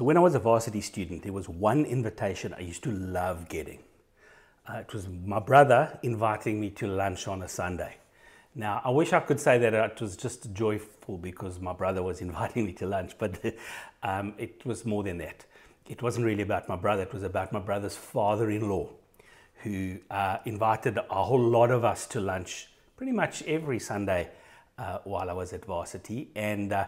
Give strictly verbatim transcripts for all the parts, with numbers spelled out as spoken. So when I was a varsity student, there was one invitation I used to love getting. Uh, it was my brother inviting me to lunch on a Sunday. Now, I wish I could say that it was just joyful because my brother was inviting me to lunch, but um, it was more than that. It wasn't really about my brother. It was about my brother's father-in-law, who uh, invited a whole lot of us to lunch pretty much every Sunday uh, while I was at varsity. And uh,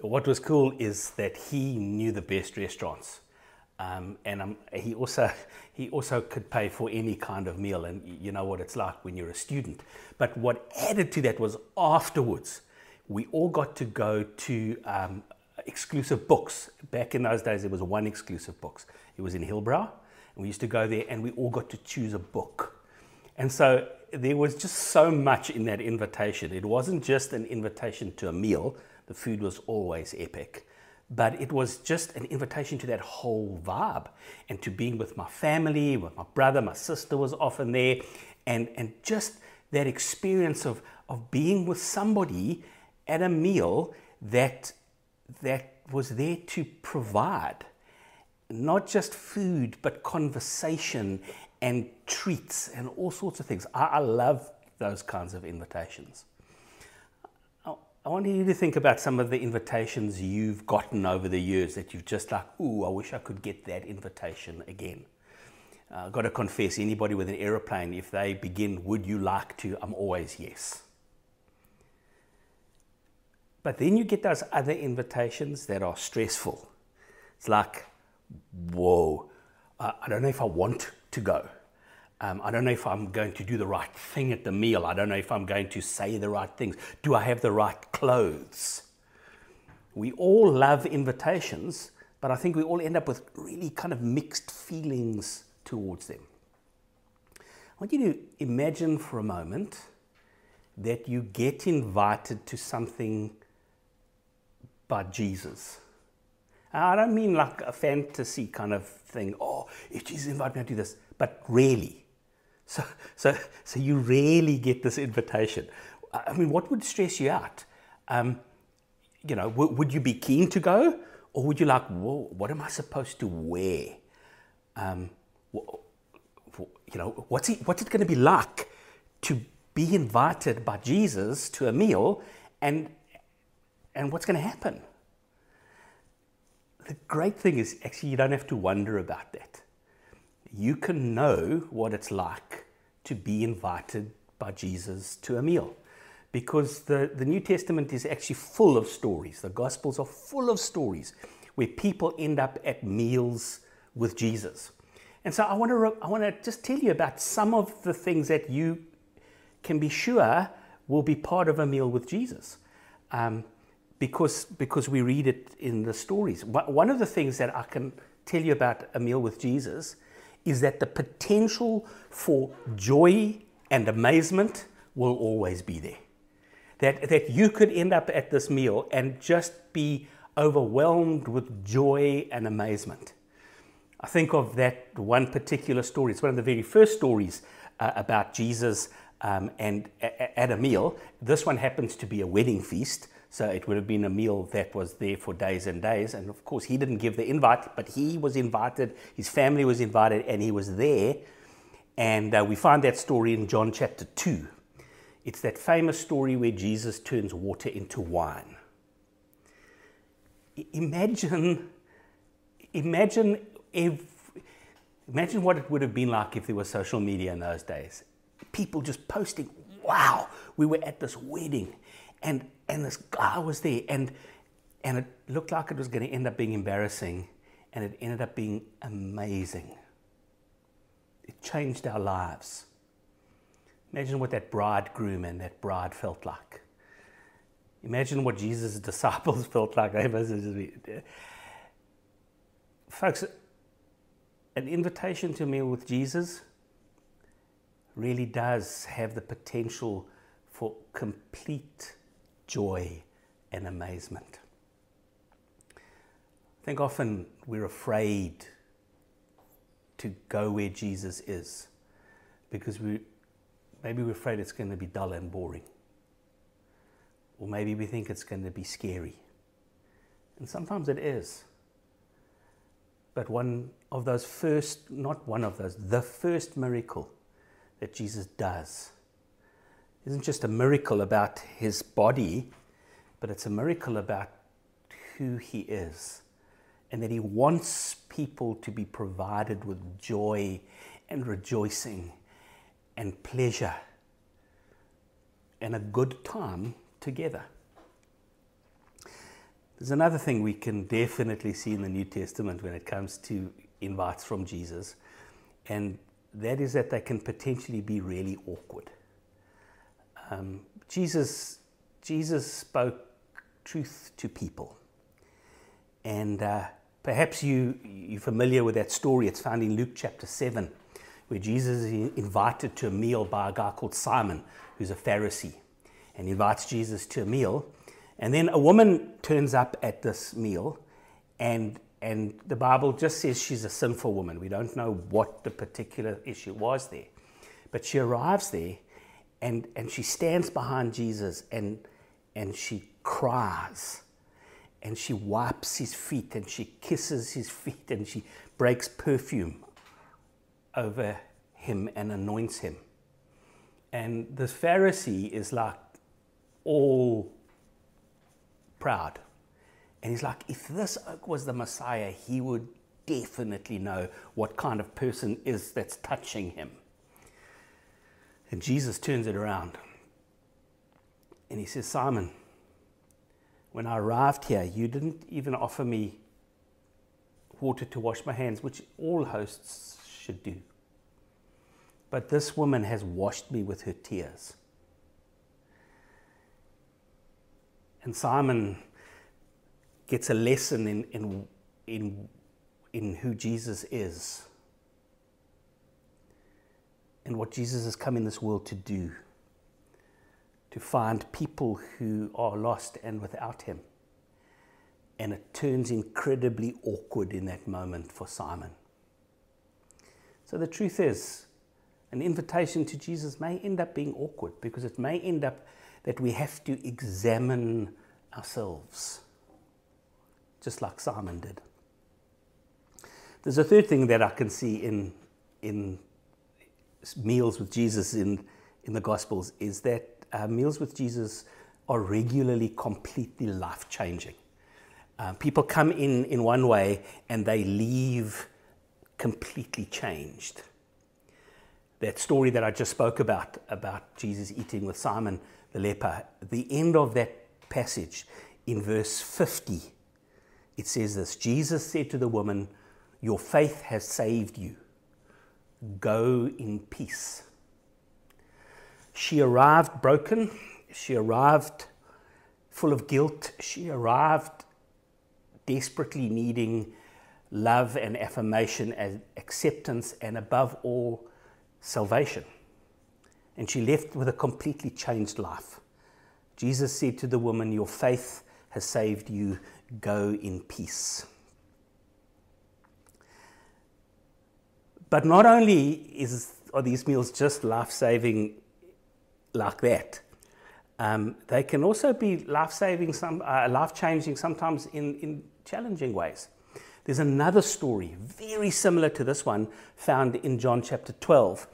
what was cool is that he knew the best restaurants. Um, and um, he also he also could pay for any kind of meal, and you know what it's like when you're a student. But what added to that was afterwards, we all got to go to um, exclusive books. Back in those days, there was one exclusive books. It was in Hillbrow, and we used to go there, and we all got to choose a book. And so there was just so much in that invitation. It wasn't just an invitation to a meal. The food was always epic. But it was just an invitation to that whole vibe and to being with my family, with my brother, my sister was often there, and, and just that experience of, of being with somebody at a meal that, that was there to provide not just food, but conversation and treats and all sorts of things. I, I love those kinds of invitations. I want you to think about some of the invitations you've gotten over the years that you've just like, ooh, I wish I could get that invitation again. Uh, I've got to confess, anybody with an aeroplane, if they begin, would you like to, I'm always yes. But then you get those other invitations that are stressful. It's like, whoa, uh, I don't know if I want to go. Um, I don't know if I'm going to do the right thing at the meal. I don't know if I'm going to say the right things. Do I have the right clothes? We all love invitations, but I think we all end up with really kind of mixed feelings towards them. I want you to imagine for a moment that you get invited to something by Jesus. I don't mean like a fantasy kind of thing. Oh, if Jesus invited me to do this, but really. So, so, so you really get this invitation. I mean, what would stress you out? Um, you know, w would you be keen to go? Or would you like, whoa, what am I supposed to wear? Um, you know, what's it, what's it going to be like to be invited by Jesus to a meal? And, and what's going to happen? The great thing is actually you don't have to wonder about that. You can know what it's like to be invited by Jesus to a meal, because the, the New Testament is actually full of stories. The Gospels are full of stories where people end up at meals with Jesus. And so I want to, I want to just tell you about some of the things that you can be sure will be part of a meal with Jesus, um, because, because we read it in the stories. One of the things that I can tell you about a meal with Jesus is that the potential for joy and amazement will always be there. That, that you could end up at this meal and just be overwhelmed with joy and amazement. I think of that one particular story. It's one of the very first stories uh, about Jesus um, and a, at a meal. This one happens to be a wedding feast, so it would have been a meal that was there for days and days. And of course, he didn't give the invite, but he was invited, his family was invited, and he was there. And uh, we find that story in John chapter two. It's that famous story where Jesus turns water into wine. Imagine, imagine if, imagine what it would have been like if there was social media in those days. People just posting, wow, we were at this wedding, and and this guy was there, and and it looked like it was going to end up being embarrassing, and it ended up being amazing. It changed our lives. Imagine what that bridegroom and that bride felt like. Imagine what Jesus' disciples felt like. Folks, an invitation to a meal with Jesus really does have the potential for complete joy and amazement. I think often we're afraid to go where Jesus is because we maybe we're afraid it's going to be dull and boring, or maybe we think it's going to be scary, and sometimes it is. But one of those first, not one of those, the first miracle that Jesus does isn't just a miracle about his body, but it's a miracle about who he is, and that he wants people to be provided with joy and rejoicing and pleasure and a good time together. There's another thing we can definitely see in the New Testament when it comes to invites from Jesus, and that is that they can potentially be really awkward. Um, Jesus, Jesus spoke truth to people. And uh, perhaps you, you're familiar with that story. It's found in Luke chapter seven, where Jesus is invited to a meal by a guy called Simon, who's a Pharisee, and he invites Jesus to a meal. And then a woman turns up at this meal, and, and the Bible just says she's a sinful woman. We don't know what the particular issue was there. But she arrives there, and, and she stands behind Jesus, and, and she cries. And she wipes his feet, and she kisses his feet, and she breaks perfume over him and anoints him. And the Pharisee is like all proud. And he's like, if this was the Messiah, he would definitely know what kind of person is that's touching him. And Jesus turns it around. And he says, Simon, when I arrived here, you didn't even offer me water to wash my hands, which all hosts should do. But this woman has washed me with her tears. And Simon gets a lesson in, in, in, in who Jesus is and what Jesus has come in this world to do. To find people who are lost and without him. And it turns incredibly awkward in that moment for Simon. So the truth is, an invitation to Jesus may end up being awkward, because it may end up that we have to examine ourselves, just like Simon did. There's a third thing that I can see in, in meals with Jesus in, in the Gospels, is that Uh, meals with Jesus are regularly completely life-changing. Uh, people come in in one way and they leave completely changed. That story that I just spoke about, about Jesus eating with Simon the leper, the end of that passage in verse fifty, it says this, Jesus said to the woman, your faith has saved you. Go in peace. She arrived broken, she arrived full of guilt, she arrived desperately needing love and affirmation and acceptance and above all, salvation. And she left with a completely changed life. Jesus said to the woman, your faith has saved you, go in peace. But not only is, are these meals just life-saving like that. Um, they can also be life-saving, some, uh, life-changing sometimes in, in challenging ways. There's another story very similar to this one found in John chapter twelve,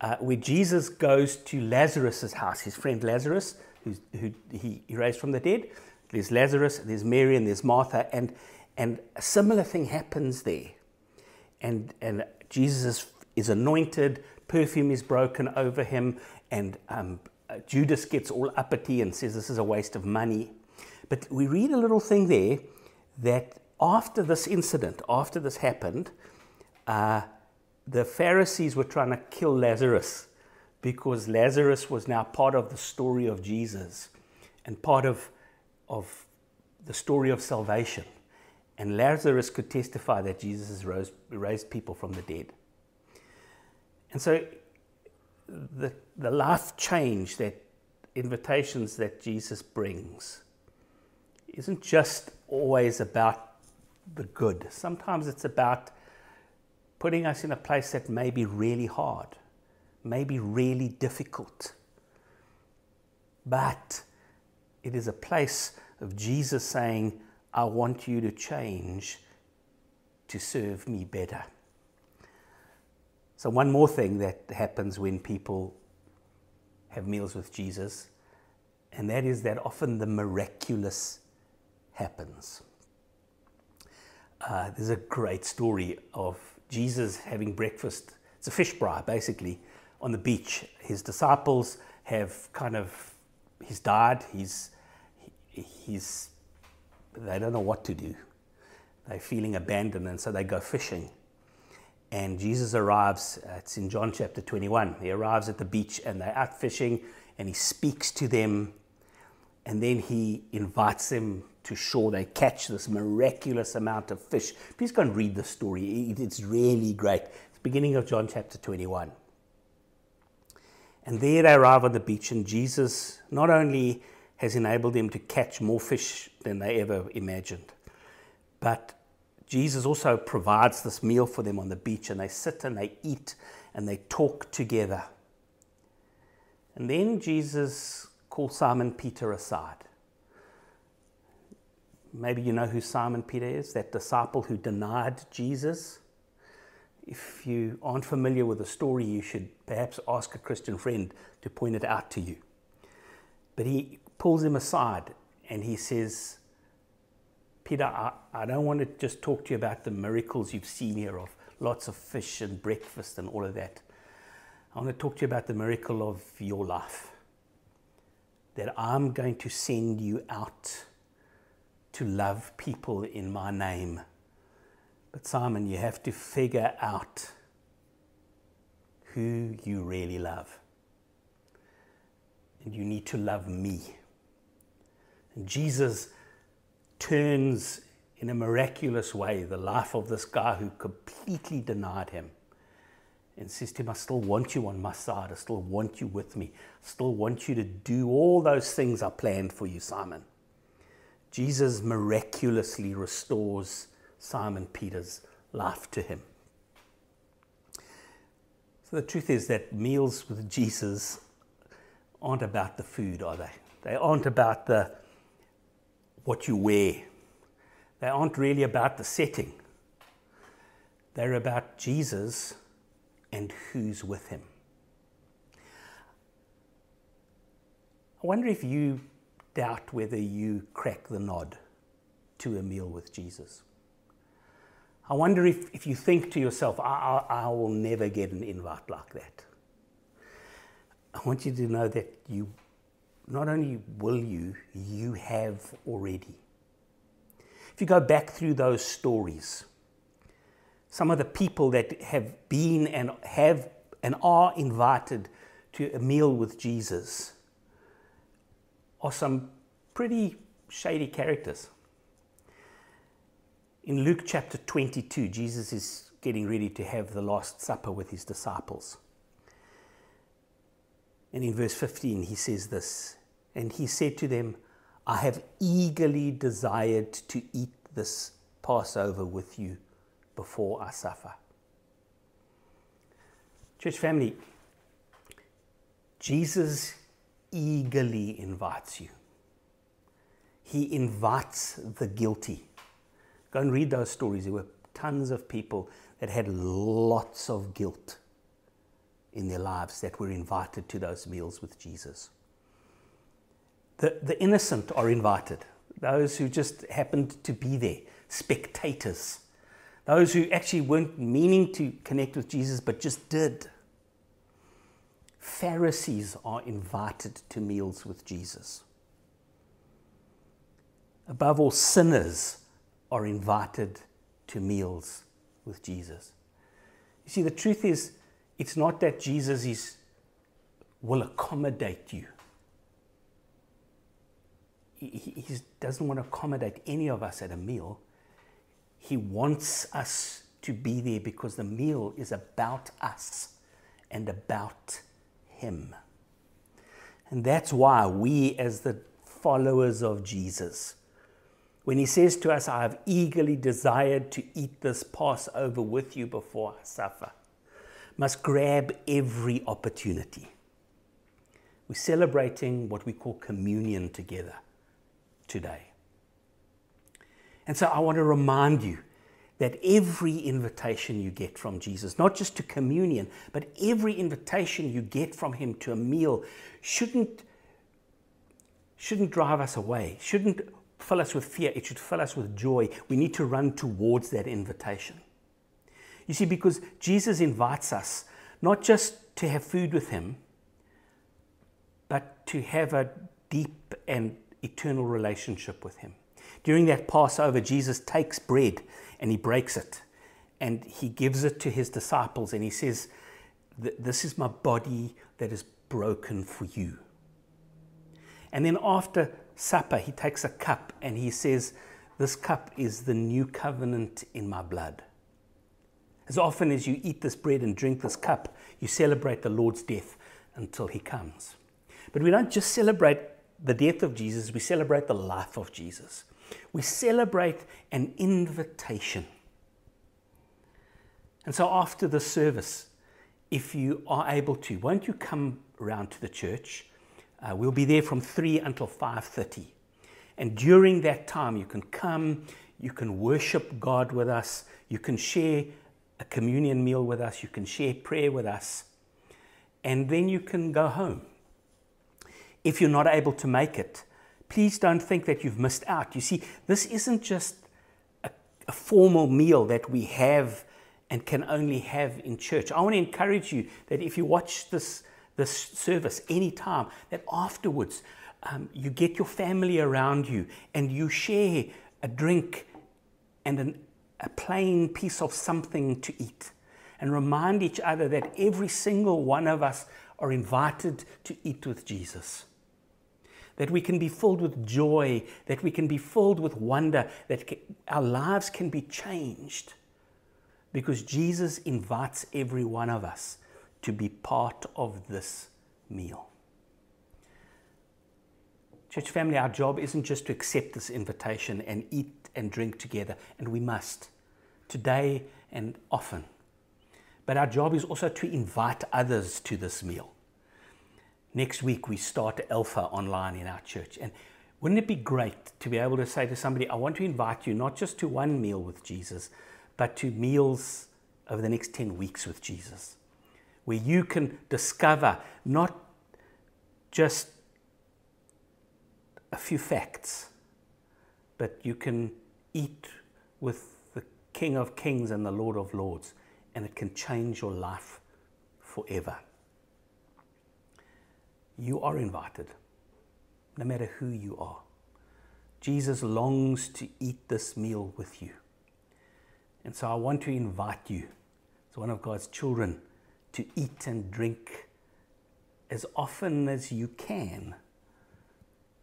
uh, where Jesus goes to Lazarus's house, his friend Lazarus, who's, who he, he raised from the dead. There's Lazarus, there's Mary, and there's Martha, and, and a similar thing happens there. And, and Jesus is, is anointed, perfume is broken over him, and um, Judas gets all uppity and says this is a waste of money. But we read a little thing there that after this incident, after this happened, uh, the Pharisees were trying to kill Lazarus because Lazarus was now part of the story of Jesus and part of, of the story of salvation. And Lazarus could testify that Jesus rose, raised people from the dead. And so the, the life change that invitations that Jesus brings isn't just always about the good. Sometimes it's about putting us in a place that may be really hard, may be really difficult. But it is a place of Jesus saying, I want you to change to serve me better. So one more thing that happens when people have meals with Jesus, and that is that often the miraculous happens. Uh, there's a great story of Jesus having breakfast. It's a fish fry, basically, on the beach. His disciples have kind of, he's died, he's, he's, they don't know what to do. They're feeling abandoned, and so they go fishing. And Jesus arrives, uh, it's in John chapter twenty-one, he arrives at the beach and they're out fishing, and he speaks to them, and then he invites them to shore. They catch this miraculous amount of fish. Please go and read the story, it's really great. It's the beginning of John chapter twenty-one. And there they arrive on the beach, and Jesus not only has enabled them to catch more fish than they ever imagined, but Jesus also provides this meal for them on the beach, and they sit and they eat and they talk together. And then Jesus calls Simon Peter aside. Maybe you know who Simon Peter is, that disciple who denied Jesus. If you aren't familiar with the story, you should perhaps ask a Christian friend to point it out to you. But he pulls him aside and he says, Peter, I, I don't want to just talk to you about the miracles you've seen here of lots of fish and breakfast and all of that. I want to talk to you about the miracle of your life, that I'm going to send you out to love people in my name. But Simon, you have to figure out who you really love. And you need to love me. And Jesus turns in a miraculous way the life of this guy who completely denied him and says to him, I still want you on my side, I still want you with me, I still want you to do all those things I planned for you, Simon. Jesus miraculously restores Simon Peter's life to him. So the truth is that meals with Jesus aren't about the food, are they? They aren't about the what you wear. They aren't really about the setting. They're about Jesus and who's with him. I wonder if you doubt whether you crack the nod to a meal with Jesus. I wonder if, if you think to yourself, I, I, I will never get an invite like that. I want you to know that you Not only will you, you have already. If you go back through those stories, some of the people that have been and have and are invited to a meal with Jesus are some pretty shady characters. In Luke chapter twenty-two, Jesus is getting ready to have the Last Supper with his disciples. And in verse fifteen, he says this, and he said to them, I have eagerly desired to eat this Passover with you before I suffer. Church family, Jesus eagerly invites you. He invites the guilty. Go and read those stories. There were tons of people that had lots of guilt in their lives that were invited to those meals with Jesus. The, the innocent are invited, those who just happened to be there, spectators, those who actually weren't meaning to connect with Jesus but just did. Pharisees are invited to meals with Jesus. Above all, sinners are invited to meals with Jesus. You see, the truth is, it's not that Jesus is, will accommodate you. He, he doesn't want to accommodate any of us at a meal. He wants us to be there because the meal is about us and about him. And that's why we, as the followers of Jesus, when he says to us, I have eagerly desired to eat this Passover with you before I suffer, must grab every opportunity. We're celebrating what we call communion together today. And so I want to remind you that every invitation you get from Jesus, not just to communion, but every invitation you get from him to a meal shouldn't, shouldn't drive us away, shouldn't fill us with fear. It should fill us with joy. We need to run towards that invitation. You see, because Jesus invites us not just to have food with him, but to have a deep and eternal relationship with him. During that Passover, Jesus takes bread and he breaks it and he gives it to his disciples and he says, "This is my body that is broken for you." And then after supper, he takes a cup and he says, "This cup is the new covenant in my blood. As often as you eat this bread and drink this cup, you celebrate the Lord's death until he comes." But we don't just celebrate the death of Jesus, we celebrate the life of Jesus. We celebrate an invitation. And so after the service, if you are able to, won't you come round to the church? Uh, we'll be there from three until five thirty. And during that time, you can come, you can worship God with us, you can share a communion meal with us, you can share prayer with us, and then you can go home. If you're not able to make it, please don't think that you've missed out. You see, this isn't just a, a formal meal that we have and can only have in church. I want to encourage you that if you watch this, this service anytime, that afterwards um, you get your family around you and you share a drink and an, a plain piece of something to eat, and remind each other that every single one of us are invited to eat with Jesus. That we can be filled with joy, that we can be filled with wonder, that our lives can be changed because Jesus invites every one of us to be part of this meal. Church family, our job isn't just to accept this invitation and eat and drink together, and we must, today and often. But our job is also to invite others to this meal. Next week, we start Alpha online in our church. And wouldn't it be great to be able to say to somebody, "I want to invite you not just to one meal with Jesus, but to meals over the next ten weeks with Jesus," where you can discover not just a few facts, but you can eat with the King of Kings and the Lord of Lords. And it can change your life forever. You are invited, no matter who you are. Jesus longs to eat this meal with you. And so I want to invite you, as one of God's children, to eat and drink as often as you can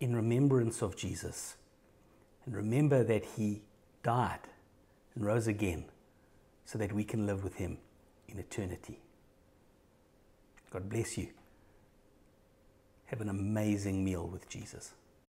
in remembrance of Jesus. And remember that he died and rose again, so that we can live with him in eternity. God bless you. Have an amazing meal with Jesus.